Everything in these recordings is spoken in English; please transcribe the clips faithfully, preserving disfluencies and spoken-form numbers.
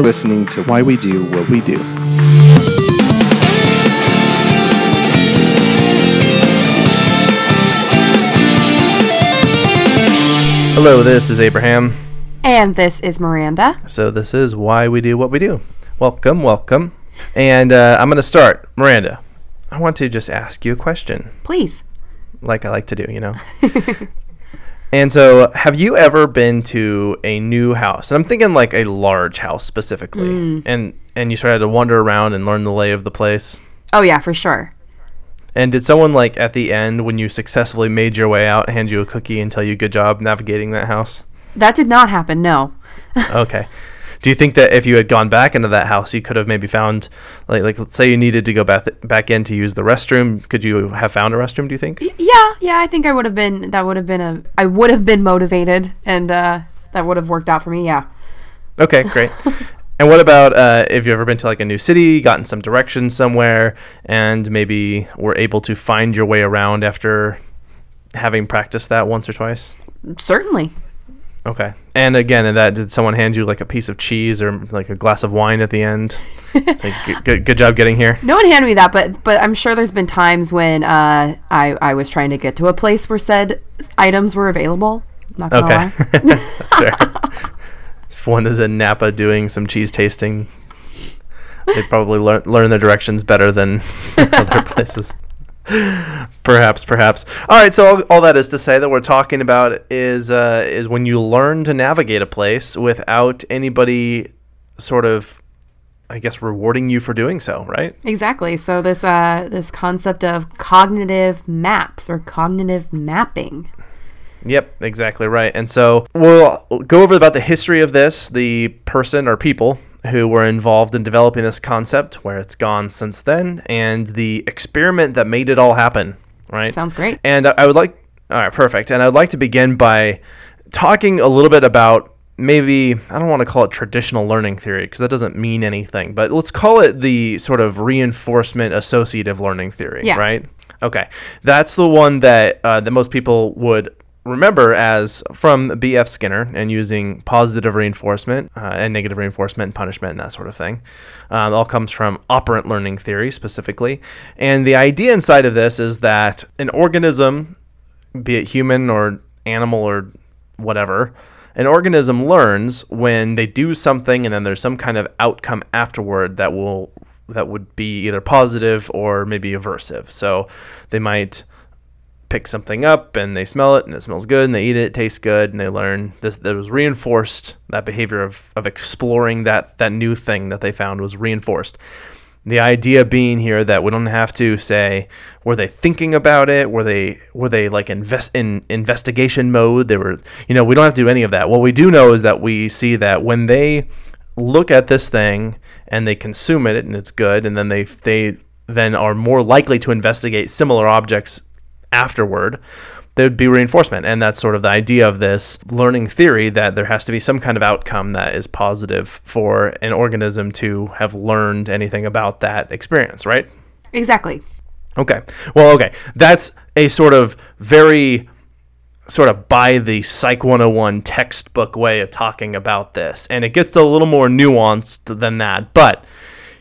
for listening to Why We Do What We Do. Hello, this is Abraham. And this is Miranda. So this is Why We Do What We Do. Welcome, welcome. And uh, I'm going to start. Miranda, I want to just ask you a question. Please. Like I like to do, you know. And so, have you ever been to a new house? And I'm thinking like a large house specifically. Mm. And and you started to wander around and learn the lay of the place? Oh, yeah, for sure. And did someone like at the end when you successfully made your way out hand you a cookie and tell you good job navigating that house? That did not happen, no. Okay. Do you think that if you had gone back into that house, you could have maybe found, like, like let's say you needed to go back, back in to use the restroom. Could you have found a restroom, do you think? Y- yeah. Yeah, I think I would have been, that would have been a, I would have been motivated and uh, that would have worked out for me. Yeah. Okay, great. And what about uh, if you've ever been to like a new city, gotten some direction somewhere, and maybe were able to find your way around after having practiced that once or twice? Certainly. Okay. And again, and that did someone hand you like a piece of cheese or like a glass of wine at the end? It's like, good, good, good job getting here. No one handed me that, but but I'm sure there's been times when uh, I I was trying to get to a place where said items were available. Not gonna okay, lie. That's fair. If one is in Napa doing some cheese tasting, they probably learn learn their directions better than other places. Perhaps, perhaps. All right, so all, all that is to say that we're talking about is uh, is when you learn to navigate a place without anybody sort of, I guess, rewarding you for doing so, right? Exactly. So this uh, this concept of cognitive maps or cognitive mapping. Yep, exactly right. And so we'll go over about the history of this, the person or people who were involved in developing this concept, where it's gone since then, and the experiment that made it all happen, right? Sounds great. And I would like, all right, perfect. And I'd like to begin by talking a little bit about maybe, I don't want to call it traditional learning theory, because that doesn't mean anything, but let's call it the sort of reinforcement associative learning theory, yeah. Right? Okay. That's the one that, uh, that most people would remember as from B F Skinner and using positive reinforcement uh, and negative reinforcement and punishment and that sort of thing. Um, all comes from operant learning theory specifically. And the idea inside of this is that an organism, be it human or animal or whatever, an organism learns when they do something and then there's some kind of outcome afterward that will that would be either positive or maybe aversive. So they might pick something up and they smell it and it smells good and they eat it, it tastes good, and they learn this, that was reinforced, that behavior of, of exploring that, that new thing that they found was reinforced. The idea being here that we don't have to say, were they thinking about it? Were they, were they like invest in investigation mode? They were, you know, we don't have to do any of that. What we do know is that we see that when they look at this thing and they consume it and it's good, and then they, they then are more likely to investigate similar objects afterward, there would be reinforcement. And that's sort of the idea of this learning theory, that there has to be some kind of outcome that is positive for an organism to have learned anything about that experience, right? Exactly. Okay. Well, okay. That's a sort of very sort of by the Psych one oh one textbook way of talking about this. And it gets a little more nuanced than that. But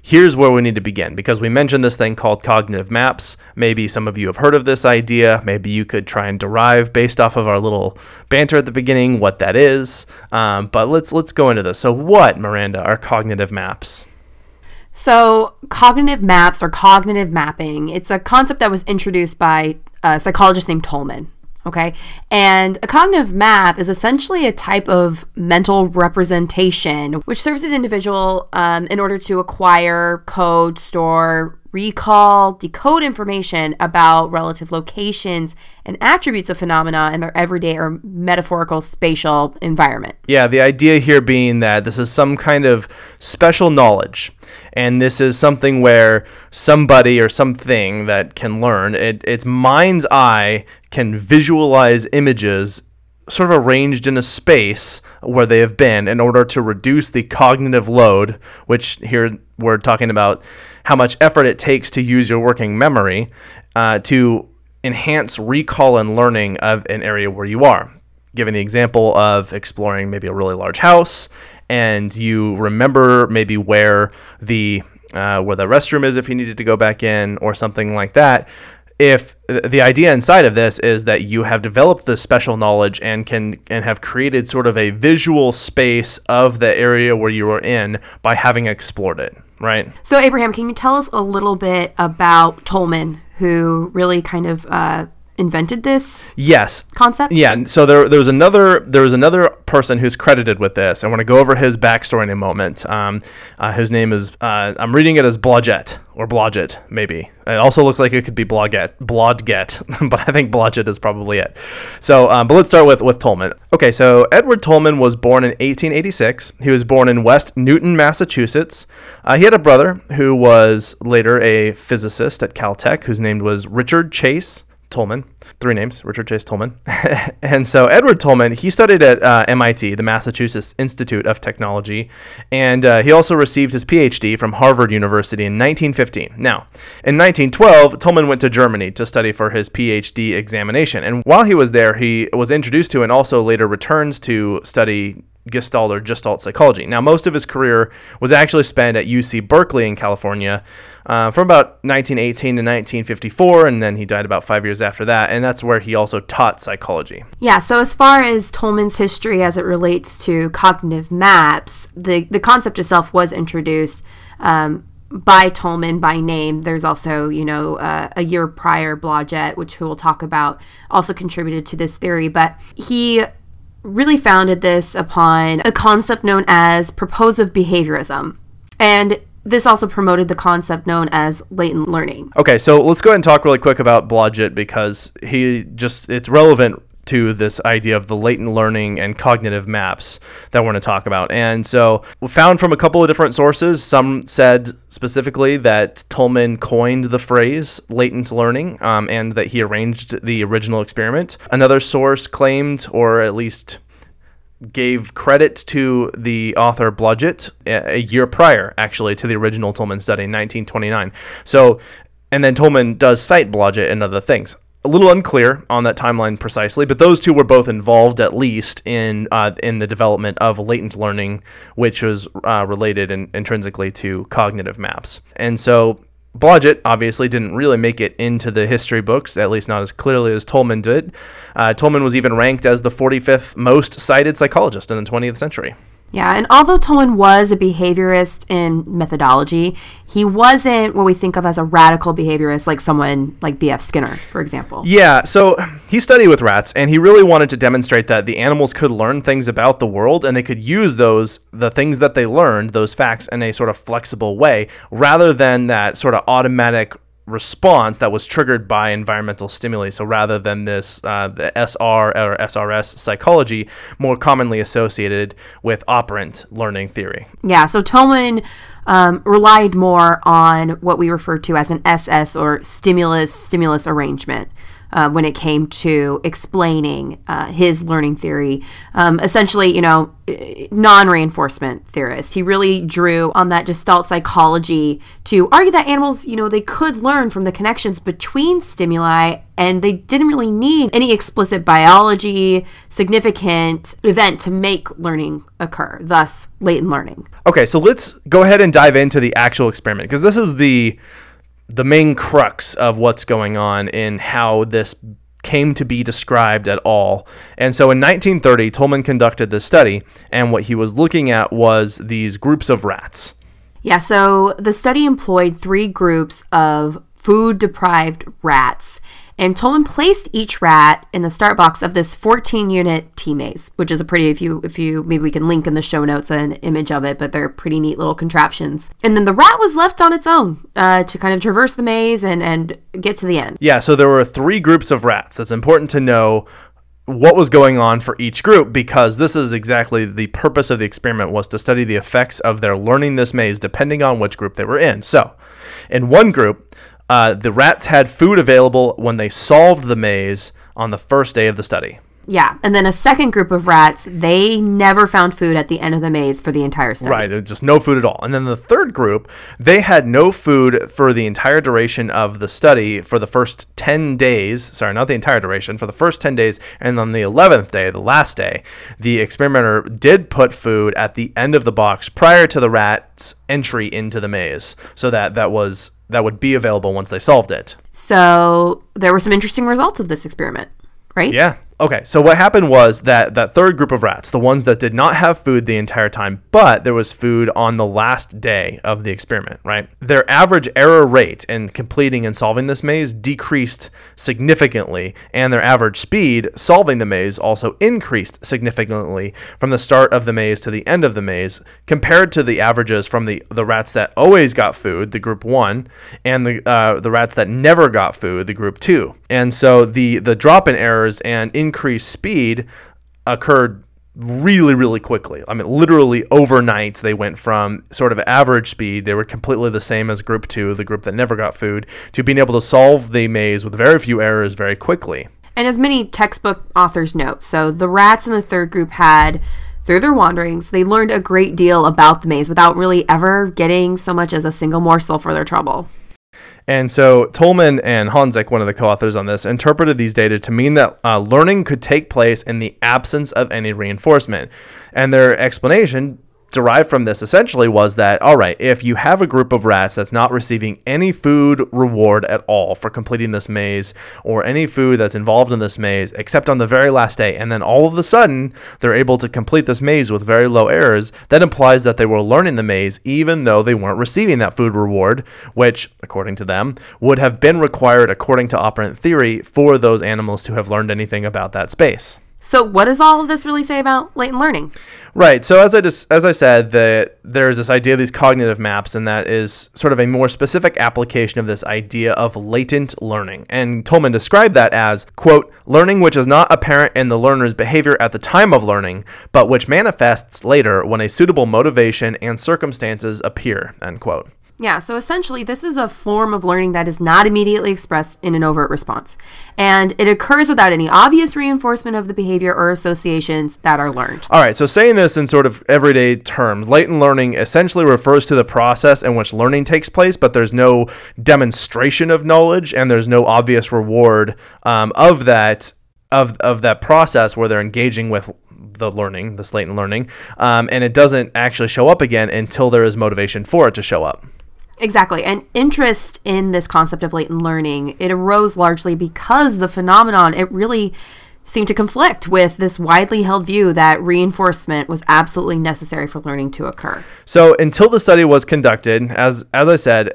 here's where we need to begin, because we mentioned this thing called cognitive maps. Maybe some of you have heard of this idea. Maybe you could try and derive based off of our little banter at the beginning what that is. Um, but let's let's go into this. So what, Miranda, are cognitive maps? So cognitive maps or cognitive mapping, it's a concept that was introduced by a psychologist named Tolman. Okay. And a cognitive map is essentially a type of mental representation which serves an individual um, in order to acquire, code, store, recall, decode information about relative locations and attributes of phenomena in their everyday or metaphorical spatial environment. Yeah, the idea here being that this is some kind of special knowledge, and this is something where somebody or something that can learn, it, its mind's eye can visualize images sort of arranged in a space where they have been in order to reduce the cognitive load, which here we're talking about how much effort it takes to use your working memory uh, to enhance recall and learning of an area where you are. Giving the example of exploring maybe a really large house and you remember maybe where the uh, where the restroom is if you needed to go back in or something like that. If the idea inside of this is that you have developed this special knowledge and can and have created sort of a visual space of the area where you were in by having explored it, right? So, Abraham, can you tell us a little bit about Tolman, who really kind of uh, invented this yes. concept? Yeah. So there, there was another there was another person who's credited with this. I want to go over his backstory in a moment. Um, uh, his name is uh, I'm reading it as Blodgett. Or Blodgett, maybe. It also looks like it could be Blodgett, Blodgett, but I think Blodgett is probably it. So, um, but let's start with, with Tolman. Okay, so Edward Tolman was born in eighteen eighty-six. He was born in West Newton, Massachusetts. Uh, he had a brother who was later a physicist at Caltech, whose name was Richard Chase Tolman. Three names, Richard Chase Tolman. And so Edward Tolman, he studied at uh, M I T, the Massachusetts Institute of Technology, and uh, he also received his P H D from Harvard University in nineteen fifteen. Now, in nineteen twelve, Tolman went to Germany to study for his P H D examination, and while he was there, he was introduced to and also later returns to study Gestalt or Gestalt psychology. Now, most of his career was actually spent at U C Berkeley in California uh, from about nineteen eighteen to nineteen fifty-four, and then he died about five years after that, and that's where he also taught psychology. Yeah, so as far as Tolman's history as it relates to cognitive maps, the, the concept itself was introduced um, by Tolman by name. There's also, you know, uh, a year prior, Blodgett, which we'll talk about, also contributed to this theory, but he really founded this upon a concept known as purposive behaviorism. And this also promoted the concept known as latent learning. Okay, so let's go ahead and talk really quick about Blodgett, because he just, it's relevant to this idea of the latent learning and cognitive maps that we're going to talk about. And so we found from a couple of different sources, some said specifically that Tolman coined the phrase latent learning um, and that he arranged the original experiment. Another source claimed, or at least gave credit to, the author Blodgett a year prior, actually, to the original Tolman study in nineteen twenty-nine. So, and then Tolman does cite Blodgett and other things. A little unclear on that timeline precisely, but those two were both involved, at least in uh, in the development of latent learning, which was uh, related in, intrinsically to cognitive maps. And so Blodgett obviously didn't really make it into the history books, at least not as clearly as Tolman did. Uh, Tolman was even ranked as the forty-fifth most cited psychologist in the twentieth century. Yeah, and although Tolman was a behaviorist in methodology, he wasn't what we think of as a radical behaviorist like someone like B F Skinner, for example. Yeah, so he studied with rats, and he really wanted to demonstrate that the animals could learn things about the world, and they could use those, the things that they learned, those facts, in a sort of flexible way, rather than that sort of automatic response that was triggered by environmental stimuli. So rather than this uh, the S R or S R S psychology more commonly associated with operant learning theory. Yeah, so Tolman um, relied more on what we refer to as an S S or stimulus stimulus arrangement uh, when it came to explaining uh, his learning theory. Um, essentially, you know, non-reinforcement theorist. He really drew on that Gestalt psychology to argue that animals, you know, they could learn from the connections between stimuli, and they didn't really need any explicit biology significant event to make learning occur, thus latent learning. Okay, so let's go ahead and dive into the actual experiment, because this is the the main crux of what's going on in how this came to be described at all. And so in nineteen thirty, Tolman conducted this study, and what he was looking at was these groups of rats. Yeah, so the study employed three groups of food-deprived rats, and Tolman placed each rat in the start box of this fourteen-unit T-maze, which is a pretty, if you, if you, maybe we can link in the show notes an image of it, but they're pretty neat little contraptions. And then the rat was left on its own uh, to kind of traverse the maze and, and get to the end. Yeah, so there were three groups of rats. That's important to know what was going on for each group, because this is exactly the purpose of the experiment, was to study the effects of their learning this maze depending on which group they were in. So in one group, Uh, the rats had food available when they solved the maze on the first day of the study. Yeah. And then a second group of rats, they never found food at the end of the maze for the entire study. Right. Just no food at all. And then the third group, they had no food for the entire duration of the study for the first ten days. Sorry, not the entire duration. For the first ten days. And on the eleventh day, the last day, the experimenter did put food at the end of the box prior to the rat's entry into the maze. So that that was that would be available once they solved it. So there were some interesting results of this experiment, right? Yeah. Okay, so what happened was that that third group of rats, the ones that did not have food the entire time, but there was food on the last day of the experiment, right? Their average error rate in completing and solving this maze decreased significantly, and their average speed solving the maze also increased significantly from the start of the maze to the end of the maze, compared to the averages from the, the rats that always got food, the group one, and the uh, the rats that never got food, the group two. And so the, the drop in errors and increase increased speed occurred really, really quickly. I mean, literally overnight, they went from sort of average speed, they were completely the same as group two, the group that never got food, to being able to solve the maze with very few errors very quickly. And as many textbook authors note, so the rats in the third group had, through their wanderings, they learned a great deal about the maze without really ever getting so much as a single morsel for their trouble. And so Tolman and Honzik, one of the co-authors on this, interpreted these data to mean that uh, learning could take place in the absence of any reinforcement. And their explanation derived from this essentially was that, all right, if you have a group of rats that's not receiving any food reward at all for completing this maze or any food that's involved in this maze except on the very last day, and then all of a sudden they're able to complete this maze with very low errors, that implies that they were learning the maze even though they weren't receiving that food reward, which, according to them, would have been required according to operant theory for those animals to have learned anything about that space. So what does all of this really say about latent learning? Right. So as I just, as I said, that there's this idea of these cognitive maps, and that is sort of a more specific application of this idea of latent learning. And Tolman described that as, quote, learning which is not apparent in the learner's behavior at the time of learning, but which manifests later when a suitable motivation and circumstances appear, end quote. Yeah, so essentially this is a form of learning that is not immediately expressed in an overt response, and it occurs without any obvious reinforcement of the behavior or associations that are learned. All right, so saying this in sort of everyday terms, latent learning essentially refers to the process in which learning takes place, but there's no demonstration of knowledge and there's no obvious reward um, of that of of that process where they're engaging with the learning, this latent learning, um, and it doesn't actually show up again until there is motivation for it to show up. Exactly. And interest in this concept of latent learning, it arose largely because the phenomenon, it really seemed to conflict with this widely held view that reinforcement was absolutely necessary for learning to occur. So until the study was conducted, as as I said,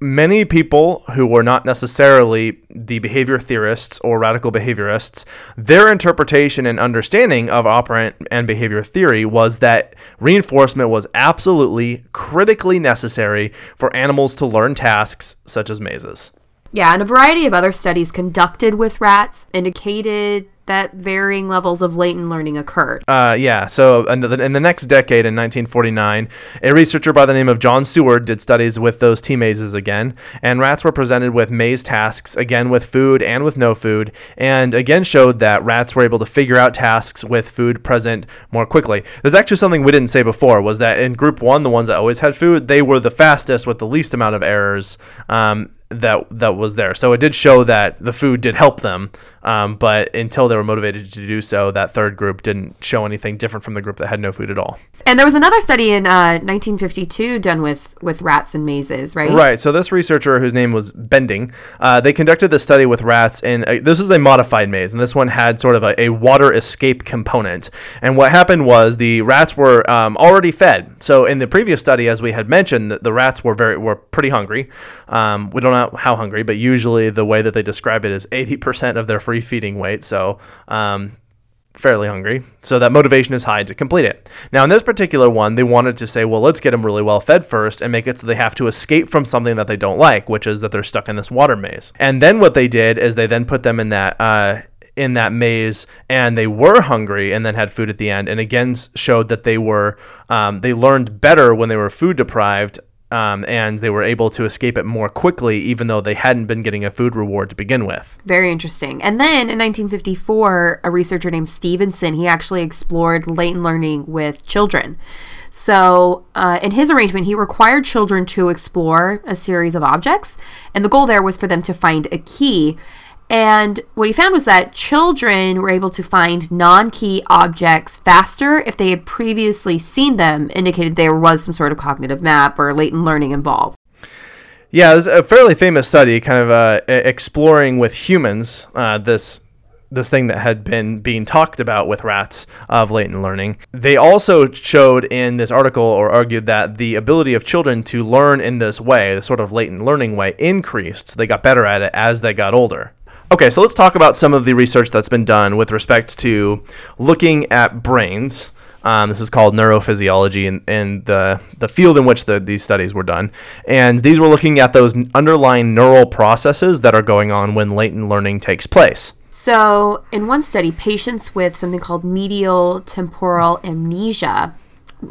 many people who were not necessarily the behavior theorists or radical behaviorists, their interpretation and understanding of operant and behavior theory was that reinforcement was absolutely critically necessary for animals to learn tasks such as mazes. Yeah, and a variety of other studies conducted with rats indicated that varying levels of latent learning occurred. Uh, yeah, so in the, in the next decade, in nineteen forty-nine, a researcher by the name of John Seward did studies with those T mazes again, and rats were presented with maze tasks, again with food and with no food, and again showed that rats were able to figure out tasks with food present more quickly. There's actually something we didn't say before, was that in group one, the ones that always had food, they were the fastest with the least amount of errors um, that that was there. So it did show that the food did help them, um, but until they were motivated to do so, that third group didn't show anything different from the group that had no food at all. And there was another study in uh, nineteen fifty-two done with, with rats and mazes, right? Right. So this researcher, whose name was Bending, uh, they conducted this study with rats, and this is a modified maze, and this one had sort of a, a water escape component. And what happened was the rats were um, already fed. So in the previous study, as we had mentioned, the, the rats were very were pretty hungry. Um, we don't know how hungry, but usually the way that they describe it is eighty percent of their free feeding weight, so um, fairly hungry. So that motivation is high to complete it. Now, in this particular one, they wanted to say, well, let's get them really well fed first and make it so they have to escape from something that they don't like, which is that they're stuck in this water maze. And then what they did is they then put them in that uh, in that maze, and they were hungry and then had food at the end, and again showed that they were um, they learned better when they were food deprived um, and they were able to escape it more quickly, even though they hadn't been getting a food reward to begin with. Very interesting. And then in nineteen fifty-four, a researcher named Stevenson, he actually explored latent learning with children. So uh, in his arrangement, he required children to explore a series of objects, and the goal there was for them to find a key. And what he found was that children were able to find non-key objects faster if they had previously seen them, indicated there was some sort of cognitive map or latent learning involved. Yeah, it was a fairly famous study, kind of uh, exploring with humans uh, this this thing that had been being talked about with rats of latent learning. They also showed in this article or argued that the ability of children to learn in this way, the sort of latent learning way, increased. So they got better at it as they got older. Okay, so let's talk about some of the research that's been done with respect to looking at brains. Um, this is called neurophysiology, and, and the the field in which the, these studies were done. And these were looking at those underlying neural processes that are going on when latent learning takes place. So in one study, patients with something called medial temporal amnesia,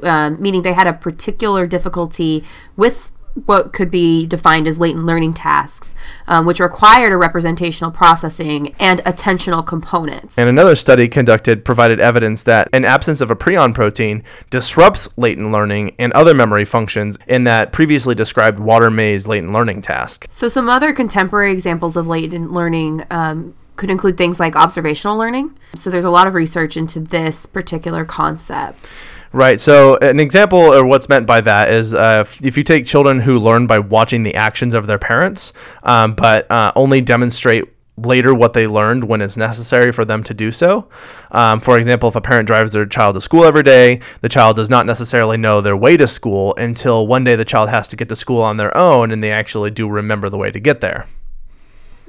uh, meaning they had a particular difficulty with what could be defined as latent learning tasks, um, which required a representational processing and attentional components. And another study conducted provided evidence that an absence of a prion protein disrupts latent learning and other memory functions in that previously described water maze latent learning task. So some other contemporary examples of latent learning um, could include things like observational learning. So there's a lot of research into this particular concept. Right. So an example or what's meant by that is uh, if, if you take children who learn by watching the actions of their parents, um, but uh, only demonstrate later what they learned when it's necessary for them to do so. Um, for example, if a parent drives their child to school every day, the child does not necessarily know their way to school until one day the child has to get to school on their own and they actually do remember the way to get there.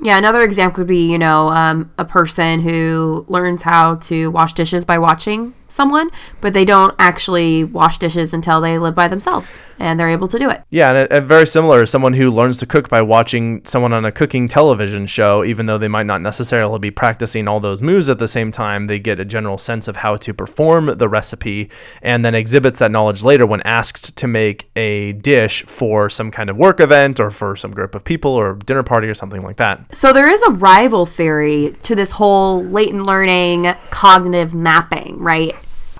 Yeah, another example could be, you know, um, a person who learns how to wash dishes by watching someone, but they don't actually wash dishes until they live by themselves and they're able to do it. Yeah, and it, it very similar is someone who learns to cook by watching someone on a cooking television show, even though they might not necessarily be practicing all those moves at the same time. They get a general sense of how to perform the recipe and then exhibits that knowledge later when asked to make a dish for some kind of work event or for some group of people or dinner party or something like that. So there is a rival theory to this whole latent learning cognitive mapping, right?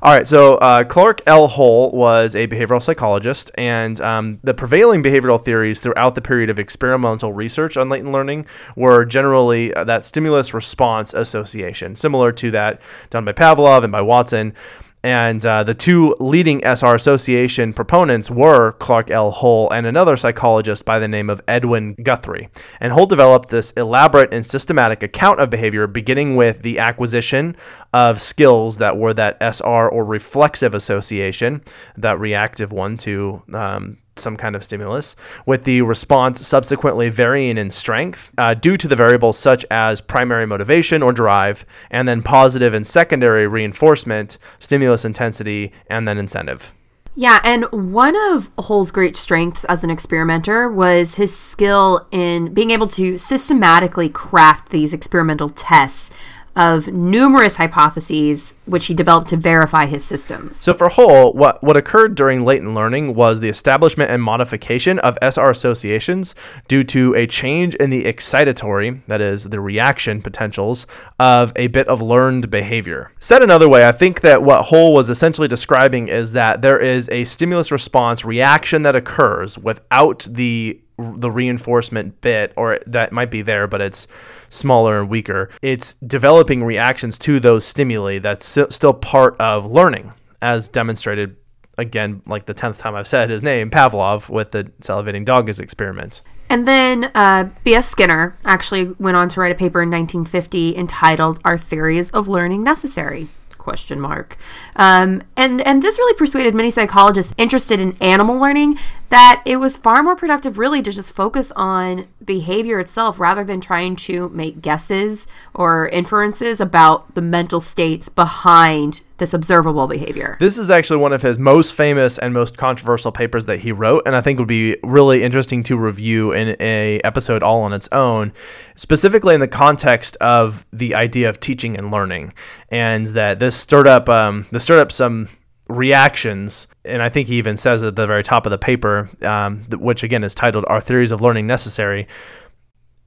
All right, so uh, Clark L. Hull was a behavioral psychologist, and um, the prevailing behavioral theories throughout the period of experimental research on latent learning were generally uh, that stimulus-response association, similar to that done by Pavlov and by Watson. And uh, the two leading S R association proponents were Clark L. Hull and another psychologist by the name of Edwin Guthrie. And Hull developed this elaborate and systematic account of behavior, beginning with the acquisition of skills that were that S R or reflexive association, that reactive one to um, some kind of stimulus, with the response subsequently varying in strength uh, due to the variables such as primary motivation or drive, and then positive and secondary reinforcement, stimulus intensity, and then incentive. Yeah, and one of Hull's great strengths as an experimenter was his skill in being able to systematically craft these experimental tests of numerous hypotheses, which he developed to verify his systems. So for Hull, what, what occurred during latent learning was the establishment and modification of S R associations due to a change in the excitatory, that is, the reaction potentials, of a bit of learned behavior. Said another way, I think that what Hull was essentially describing is that there is a stimulus-response reaction that occurs without the the reinforcement bit, or that might be there, but it's smaller and weaker. It's developing reactions to those stimuli that's still part of learning, as demonstrated, again, like the tenth time I've said his name, Pavlov, with the salivating dog's experiments. And then uh, B F Skinner actually went on to write a paper in nineteen fifty entitled Are Theories of Learning Necessary? Question mark. Um, and, and this really persuaded many psychologists interested in animal learning that it was far more productive really to just focus on behavior itself rather than trying to make guesses or inferences about the mental states behind this observable behavior. This is actually one of his most famous and most controversial papers that he wrote, and I think would be really interesting to review in a episode all on its own, specifically in the context of the idea of teaching and learning, and that this stirred up um, this stirred up some reactions, and I think he even says at the very top of the paper, um, which again is titled, Are Theories of Learning Necessary?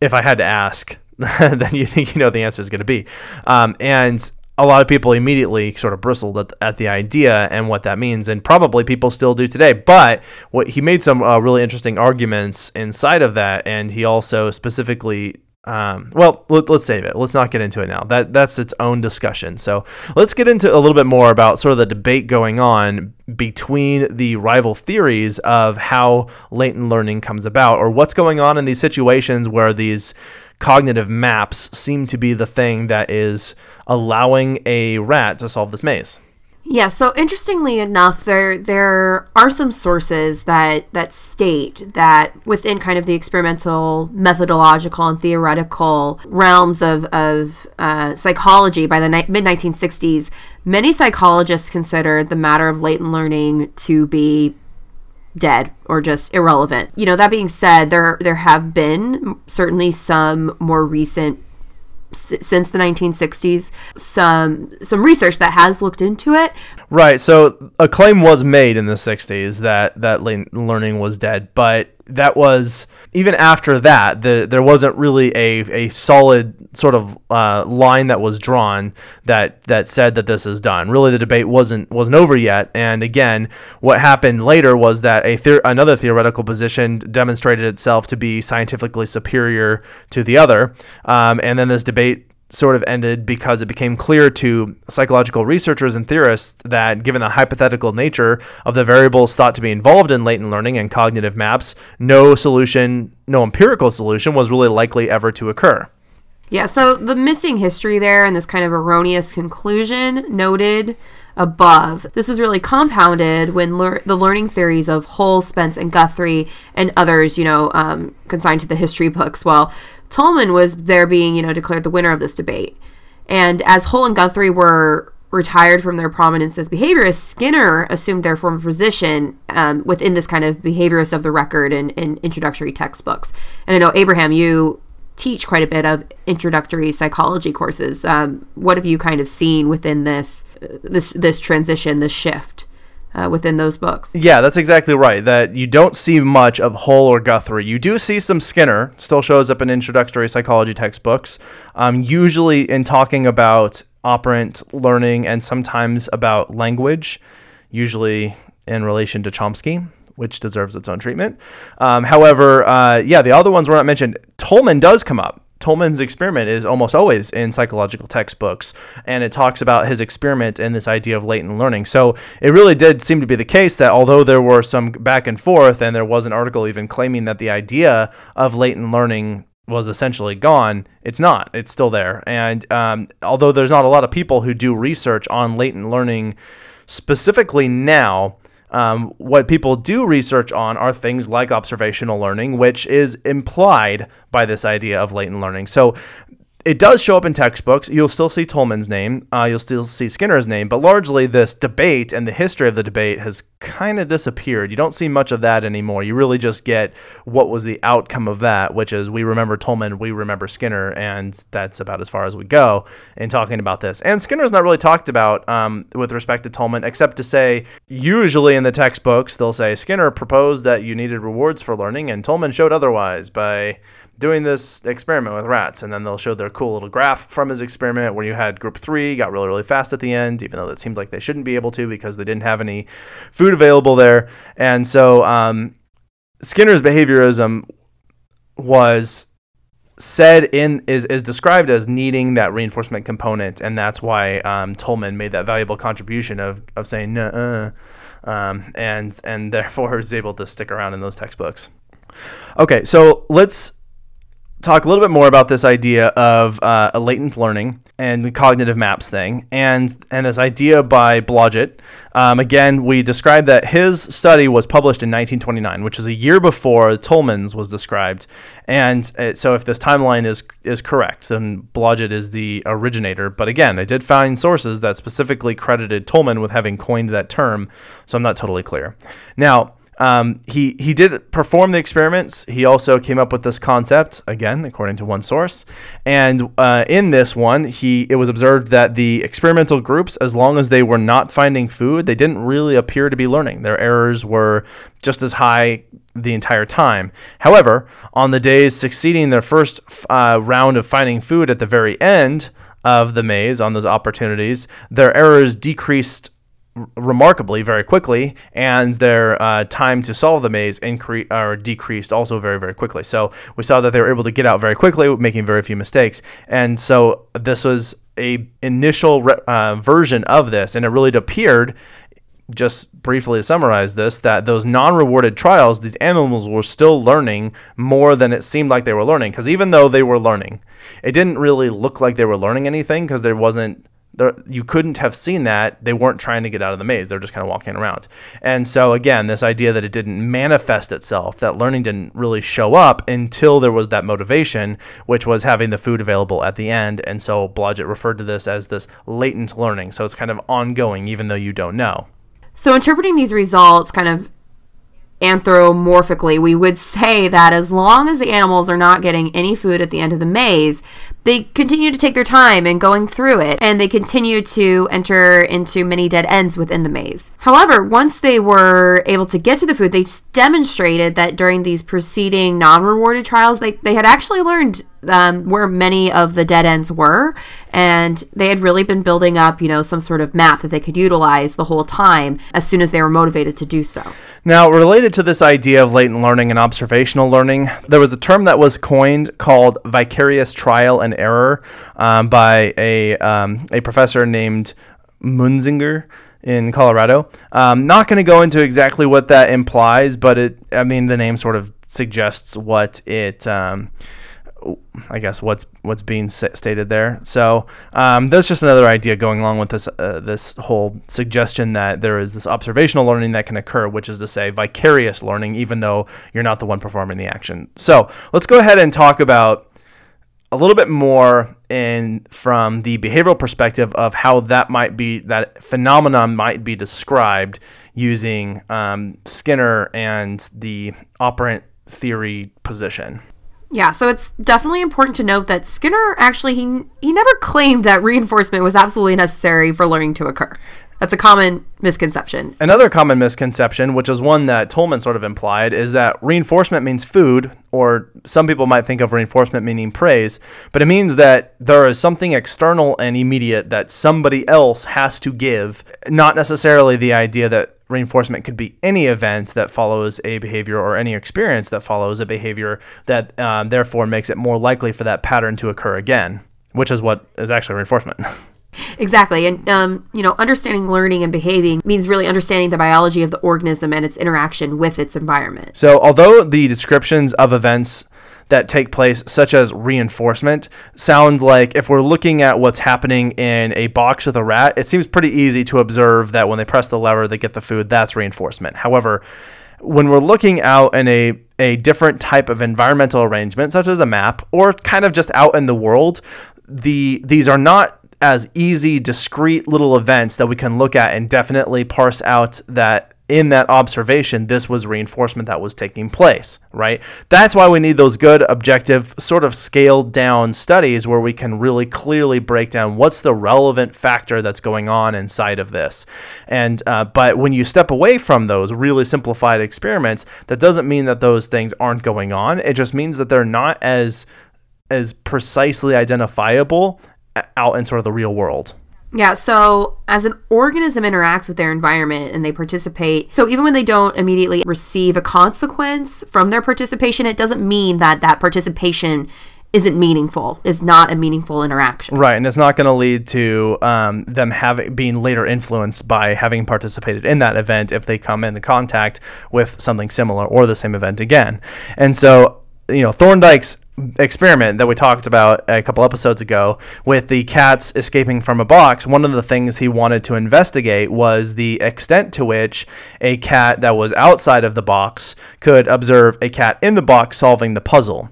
If I had to ask, then you think you know the answer is going to be. Um, and a lot of people immediately sort of bristled at, at the idea and what that means, and probably people still do today. But what he made some uh, really interesting arguments inside of that, and he also specifically... Um, well, let, let's save it. Let's not get into it now. That that's its own discussion. So let's get into a little bit more about sort of the debate going on between the rival theories of how latent learning comes about, or what's going on in these situations where these cognitive maps seem to be the thing that is allowing a rat to solve this maze. Yeah, so interestingly enough, there there are some sources that, that state that within kind of the experimental, methodological, and theoretical realms of, of uh, psychology by the ni- mid nineteen sixties, many psychologists considered the matter of latent learning to be dead or just irrelevant. You know, that being said, there there have been certainly some more recent since the nineteen sixties, some some research that has looked into it. Right. So a claim was made in the sixties that that learning was dead, but that was even after that. The, there wasn't really a, a solid sort of uh, line that was drawn that that said that this is done. Really, the debate wasn't wasn't over yet. And again, what happened later was that a theor- another theoretical position demonstrated itself to be scientifically superior to the other, um, and then this debate sort of ended because it became clear to psychological researchers and theorists that given the hypothetical nature of the variables thought to be involved in latent learning and cognitive maps, no solution, no empirical solution was really likely ever to occur. Yeah, so the missing history there and this kind of erroneous conclusion noted above, this is really compounded when lear- the learning theories of Hull, Spence, and Guthrie and others, you know, um, consigned to the history books, well, Tolman was there being, you know, declared the winner of this debate. And as Hull and Guthrie were retired from their prominence as behaviorists, Skinner assumed their former position um, within this kind of behaviorist of the record in, in introductory textbooks. And I know, Abraham, you teach quite a bit of introductory psychology courses. Um, what have you kind of seen within this this this transition, this shift? Uh, within those books. Yeah, that's exactly right. That you don't see much of Hull or Guthrie. You do see some Skinner, still shows up in introductory psychology textbooks, um, usually in talking about operant learning and sometimes about language, usually in relation to Chomsky, which deserves its own treatment. Um, however, uh, yeah, the other ones were not mentioned. Tolman does come up. Tolman's experiment is almost always in psychological textbooks, and it talks about his experiment and this idea of latent learning. So it really did seem to be the case that although there were some back and forth, and there was an article even claiming that the idea of latent learning was essentially gone, it's not. It's still there. And um, although there's not a lot of people who do research on latent learning specifically now, Um, what people do research on are things like observational learning, which is implied by this idea of latent learning. So it does show up in textbooks. You'll still see Tolman's name. Uh, you'll still see Skinner's name. But largely this debate and the history of the debate has kind of disappeared. You don't see much of that anymore. You really just get what was the outcome of that, which is we remember Tolman, we remember Skinner, and that's about as far as we go in talking about this. And Skinner's not really talked about um, with respect to Tolman, except to say usually in the textbooks they'll say Skinner proposed that you needed rewards for learning, and Tolman showed otherwise by doing this experiment with rats, and then they'll show their cool little graph from his experiment where you had group three got really, really fast at the end, even though it seemed like they shouldn't be able to because they didn't have any food available there. And so um, Skinner's behaviorism was said in is, is described as needing that reinforcement component, and that's why um, Tolman made that valuable contribution of of saying nuh-uh, um, and and therefore was able to stick around in those textbooks. Okay, so let's talk a little bit more about this idea of uh, a latent learning and the cognitive maps thing, and and this idea by Blodgett. Um, again, we described that his study was published in nineteen twenty-nine, which is a year before Tolman's was described. And it, so if this timeline is is correct, then Blodgett is the originator. But again, I did find sources that specifically credited Tolman with having coined that term, so I'm not totally clear. Now, Um, he, he did perform the experiments. He also came up with this concept, again, according to one source. And uh, in this one, he it was observed that the experimental groups, as long as they were not finding food, they didn't really appear to be learning. Their errors were just as high the entire time. However, on the days succeeding their first uh, round of finding food at the very end of the maze, on those opportunities, their errors decreased remarkably very quickly, and their uh, time to solve the maze incre- or decreased also very, very quickly. So we saw that they were able to get out very quickly, making very few mistakes. And so this was a initial re- uh, version of this, and it really appeared, just briefly to summarize this, that those non-rewarded trials, these animals were still learning more than it seemed like they were learning, because even though they were learning, it didn't really look like they were learning anything, because there wasn't There, you couldn't have seen that. They weren't trying to get out of the maze. They're just kind of walking around. And so, again, this idea that it didn't manifest itself, that learning didn't really show up until there was that motivation, which was having the food available at the end. And so Blodgett referred to this as this latent learning. So it's kind of ongoing, even though you don't know. So interpreting these results kind of anthropomorphically, we would say that as long as the animals are not getting any food at the end of the maze, they continue to take their time in going through it, and they continue to enter into many dead ends within the maze. However, once they were able to get to the food, they demonstrated that during these preceding non-rewarded trials, they, they had actually learned um, where many of the dead ends were, and they had really been building up, you know, some sort of map that they could utilize the whole time as soon as they were motivated to do so. Now, related to this idea of latent learning and observational learning, there was a term that was coined called vicarious trial and error um, by a um, a professor named Munzinger in Colorado. Um, not going to go into exactly what that implies, but it I mean the name sort of suggests what it um, I guess what's what's being stated there. So um, that's just another idea going along with this uh, this whole suggestion that there is this observational learning that can occur, which is to say vicarious learning, even though you're not the one performing the action. So let's go ahead and talk about a little bit more in from the behavioral perspective of how that might be, that phenomenon might be described using um, Skinner and the operant theory position. Yeah, so it's definitely important to note that Skinner actually, he he never claimed that reinforcement was absolutely necessary for learning to occur. That's a common misconception. Another common misconception, which is one that Tolman sort of implied, is that reinforcement means food, or some people might think of reinforcement meaning praise, but it means that there is something external and immediate that somebody else has to give, not necessarily the idea that reinforcement could be any event that follows a behavior or any experience that follows a behavior that um, therefore makes it more likely for that pattern to occur again, which is what is actually reinforcement. Exactly. And, um, you know, understanding learning and behaving means really understanding the biology of the organism and its interaction with its environment. So although the descriptions of events that take place, such as reinforcement, sound like if we're looking at what's happening in a box with a rat, it seems pretty easy to observe that when they press the lever, they get the food. That's reinforcement. However, when we're looking out in a, a different type of environmental arrangement, such as a map or kind of just out in the world, the these are not as easy, discrete little events that we can look at and definitely parse out that in that observation, this was reinforcement that was taking place, right? That's why we need those good, objective, sort of scaled down studies where we can really clearly break down what's the relevant factor that's going on inside of this. And uh, but when you step away from those really simplified experiments, that doesn't mean that those things aren't going on. It just means that they're not as as precisely identifiable out in sort of the real world. Yeah, so as an organism interacts with their environment and they participate, so even when they don't immediately receive a consequence from their participation, it doesn't mean that that participation isn't meaningful, is not a meaningful interaction. Right, and it's not going to lead to um, them having being later influenced by having participated in that event if they come into contact with something similar or the same event again. And so, you know, Thorndike's experiment that we talked about a couple episodes ago with the cats escaping from a box, one of the things he wanted to investigate was the extent to which a cat that was outside of the box could observe a cat in the box solving the puzzle.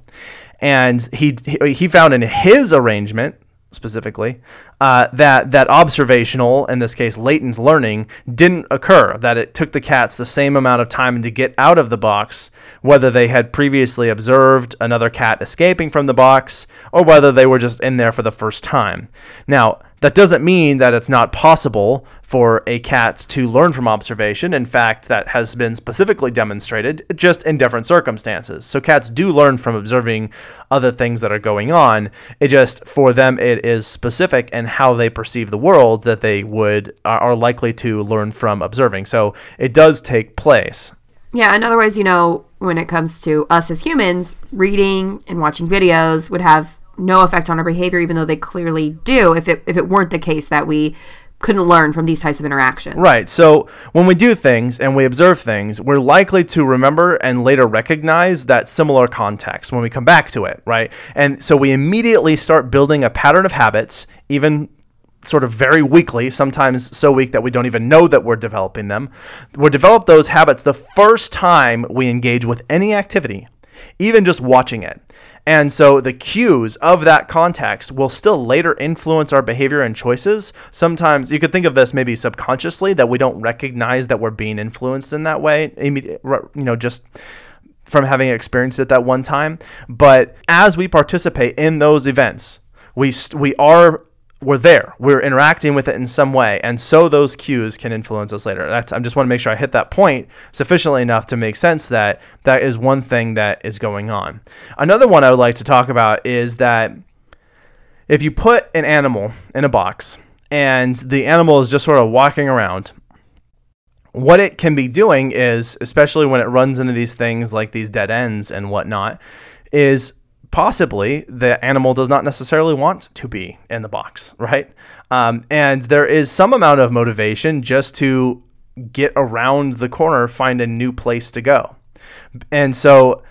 And he he found in his arrangement specifically, uh, that that observational, in this case latent learning, didn't occur, that it took the cats the same amount of time to get out of the box, whether they had previously observed another cat escaping from the box or whether they were just in there for the first time. Now, that doesn't mean that it's not possible for a cat to learn from observation. In fact, that has been specifically demonstrated, just in different circumstances. So cats do learn from observing other things that are going on. It just, for them, it is specific in how they perceive the world that they would are likely to learn from observing. So it does take place. Yeah, in other words, you know, when it comes to us as humans, reading and watching videos would have no effect on our behavior, even though they clearly do, if it if it weren't the case that we couldn't learn from these types of interactions. Right. So when we do things and we observe things, we're likely to remember and later recognize that similar context when we come back to it, right? And so we immediately start building a pattern of habits, even sort of very weakly, sometimes so weak that we don't even know that we're developing them. We develop those habits the first time we engage with any activity, even just watching it. And so the cues of that context will still later influence our behavior and choices. Sometimes you could think of this maybe subconsciously, that we don't recognize that we're being influenced in that way, you know, just from having experienced it that one time. But as we participate in those events, we we are we're there, we're interacting with it in some way. And so those cues can influence us later. That's, I just want to make sure I hit that point sufficiently enough to make sense that that is one thing that is going on. Another one I would like to talk about is that if you put an animal in a box and the animal is just sort of walking around, what it can be doing is, especially when it runs into these things like these dead ends and whatnot, is possibly the animal does not necessarily want to be in the box, right? Um, and there is some amount of motivation just to get around the corner, find a new place to go. And so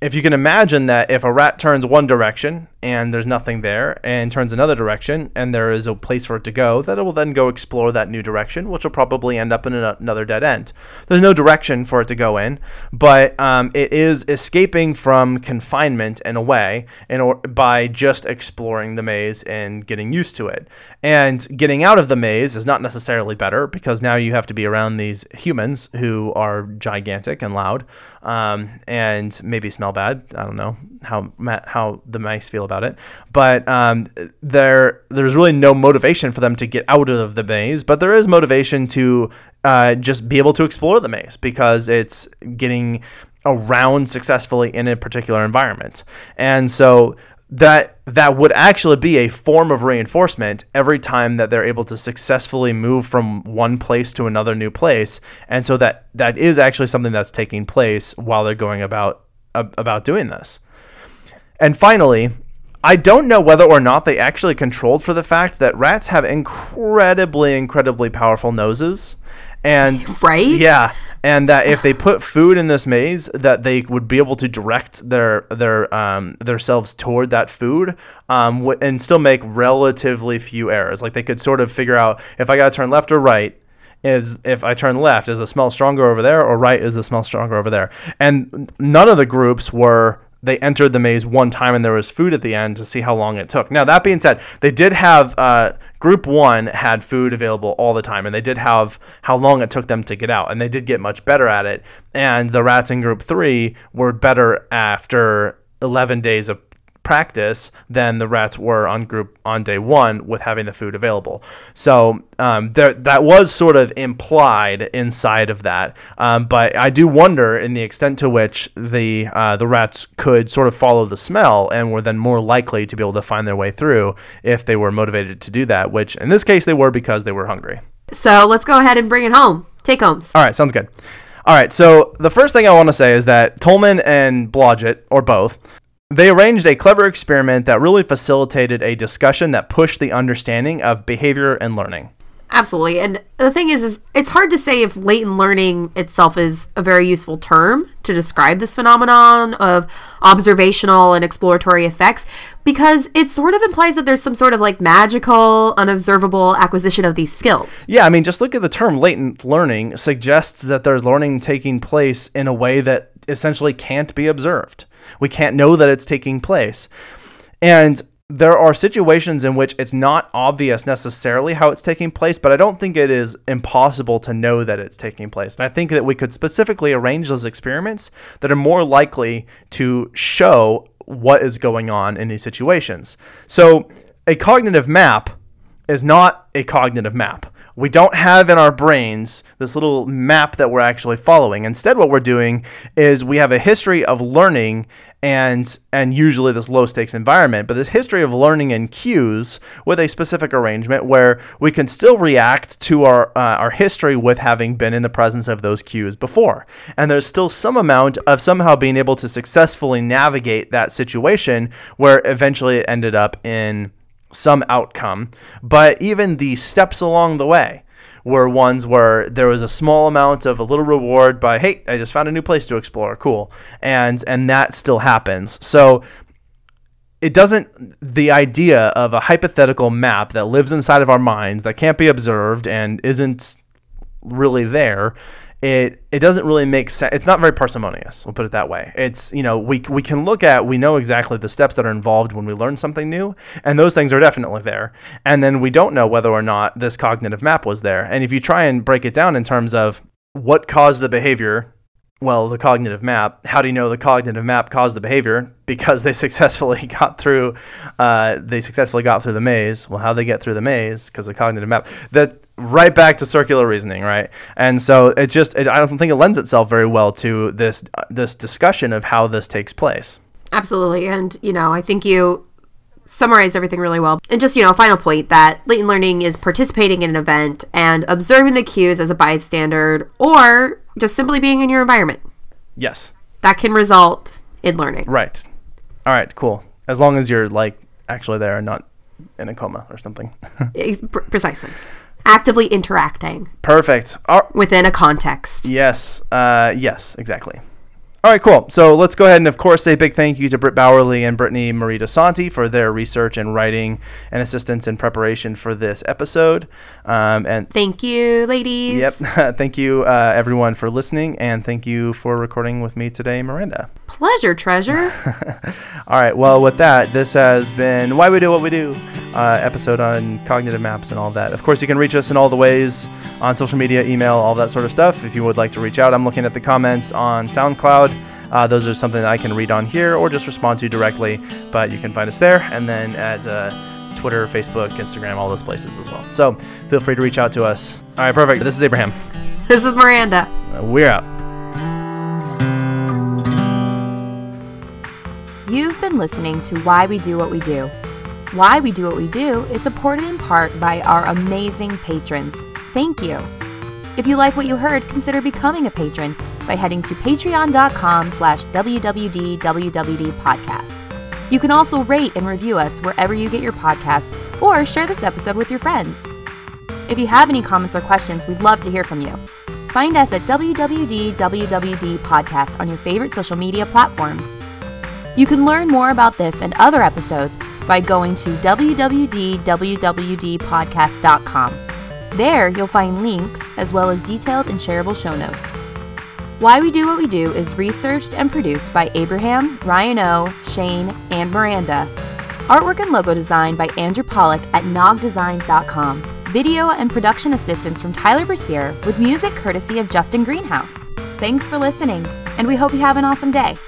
if you can imagine that if a rat turns one direction and there's nothing there, and turns another direction and there is a place for it to go, that it will then go explore that new direction, which will probably end up in an- another dead end. There's no direction for it to go in, but um, it is escaping from confinement in a way, and or by just exploring the maze and getting used to it. And getting out of the maze is not necessarily better, because now you have to be around these humans who are gigantic and loud, um, and maybe smell bad. I don't know how how the mice feel about it, but um, there there's really no motivation for them to get out of the maze, but there is motivation to uh, just be able to explore the maze, because it's getting around successfully in a particular environment. And so that that would actually be a form of reinforcement every time that they're able to successfully move from one place to another new place. And so that that is actually something that's taking place while they're going about about doing this. And finally, I don't know whether or not they actually controlled for the fact that rats have incredibly, incredibly powerful noses. And right? Yeah. And that if they put food in this maze, that they would be able to direct their their um themselves toward that food, um w- and still make relatively few errors. Like, they could sort of figure out, if I gotta turn left or right, is if I turn left, is the smell stronger over there, or right, is the smell stronger over there? And none of the groups were. They entered the maze one time and there was food at the end to see how long it took. Now, that being said, they did have uh, group one had food available all the time, and they did have how long it took them to get out, and they did get much better at it. And the rats in group three were better after eleven days of practice than the rats were on group on day one with having the food available. So um, there, that was sort of implied inside of that. Um, but I do wonder in the extent to which the uh, the rats could sort of follow the smell and were then more likely to be able to find their way through if they were motivated to do that, which in this case they were, because they were hungry. So let's go ahead and bring it home. Take homes. All right. Sounds good. All right. So the first thing I want to say is that Tolman and Blodgett, or both, they arranged a clever experiment that really facilitated a discussion that pushed the understanding of behavior and learning. Absolutely. And the thing is, is it's hard to say if latent learning itself is a very useful term to describe this phenomenon of observational and exploratory effects, because it sort of implies that there's some sort of like magical, unobservable acquisition of these skills. Yeah, I mean, just look at the term latent learning suggests that there's learning taking place in a way that essentially can't be observed. We can't know that it's taking place. And there are situations in which it's not obvious necessarily how it's taking place, but I don't think it is impossible to know that it's taking place. And I think that we could specifically arrange those experiments that are more likely to show what is going on in these situations. So a cognitive map is not a cognitive map. We don't have in our brains this little map that we're actually following. Instead, what we're doing is we have a history of learning and and usually this low-stakes environment, but this history of learning and cues with a specific arrangement where we can still react to our uh, our history with having been in the presence of those cues before. And there's still some amount of somehow being able to successfully navigate that situation where eventually it ended up in some outcome, but even the steps along the way were ones where there was a small amount of a little reward by, hey, I just found a new place to explore, cool, and and that still happens. So it doesn't, the idea of a hypothetical map that lives inside of our minds that can't be observed and isn't really there, it it doesn't really make sense. It's not very parsimonious, we'll put it that way. It's, you know, we we can look at, we know exactly the steps that are involved when we learn something new, and those things are definitely there. And then we don't know whether or not this cognitive map was there. And if you try and break it down in terms of what caused the behavior, well, the cognitive map, how do you know the cognitive map caused the behavior? Because they successfully got through, uh, they successfully got through the maze. Well, how'd they get through the maze? Because the cognitive map, that right back to circular reasoning, right? And so it just, it, I don't think it lends itself very well to this, this discussion of how this takes place. Absolutely. And, you know, I think you summarized everything really well. And just, you know, final point that latent learning is participating in an event and observing the cues as a bystander or just simply being in your environment. Yes. That can result in learning. Right. All right, cool. As long as you're, like, actually there and not in a coma or something. Precisely. Actively interacting. Perfect. Our- within a context. Yes. Uh, yes, exactly. All right, cool. So let's go ahead and, of course, say a big thank you to Britt Bowerly and Brittany Marie Dasanti for their research and writing and assistance in preparation for this episode. Um, and thank you, ladies. Yep. Thank you, uh, everyone, for listening, and thank you for recording with me today, Miranda. Pleasure, treasure. All right. Well, with that, this has been Why We Do What We Do, uh, episode on cognitive maps and all that. Of course, you can reach us in all the ways on social media, email, all that sort of stuff. If you would like to reach out, I'm looking at the comments on SoundCloud. Uh, those are something that I can read on here or just respond to directly, but you can find us there, and then at uh, Twitter, Facebook, Instagram, all those places as well. So feel free to reach out to us. All right, perfect. This is Abraham. This is Miranda. Uh, we're out. You've been listening to Why We Do What We Do. Why We Do What We Do is supported in part by our amazing patrons. Thank you. If you like what you heard, consider becoming a patron by heading to patreon.com slash wwdwwdpodcast. You can also rate and review us wherever you get your podcast, or share this episode with your friends. If you have any comments or questions, we'd love to hear from you. Find us at wwdwwdpodcast on your favorite social media platforms. You can learn more about this and other episodes by going to www d w w d podcast dot com. There, you'll find links as well as detailed and shareable show notes. Why We Do What We Do is researched and produced by Abraham, Ryan O., Shane, and Miranda. Artwork and logo design by Andrew Pollock at nog designs dot com. Video and production assistance from Tyler Brassier with music courtesy of Justin Greenhouse. Thanks for listening, and we hope you have an awesome day.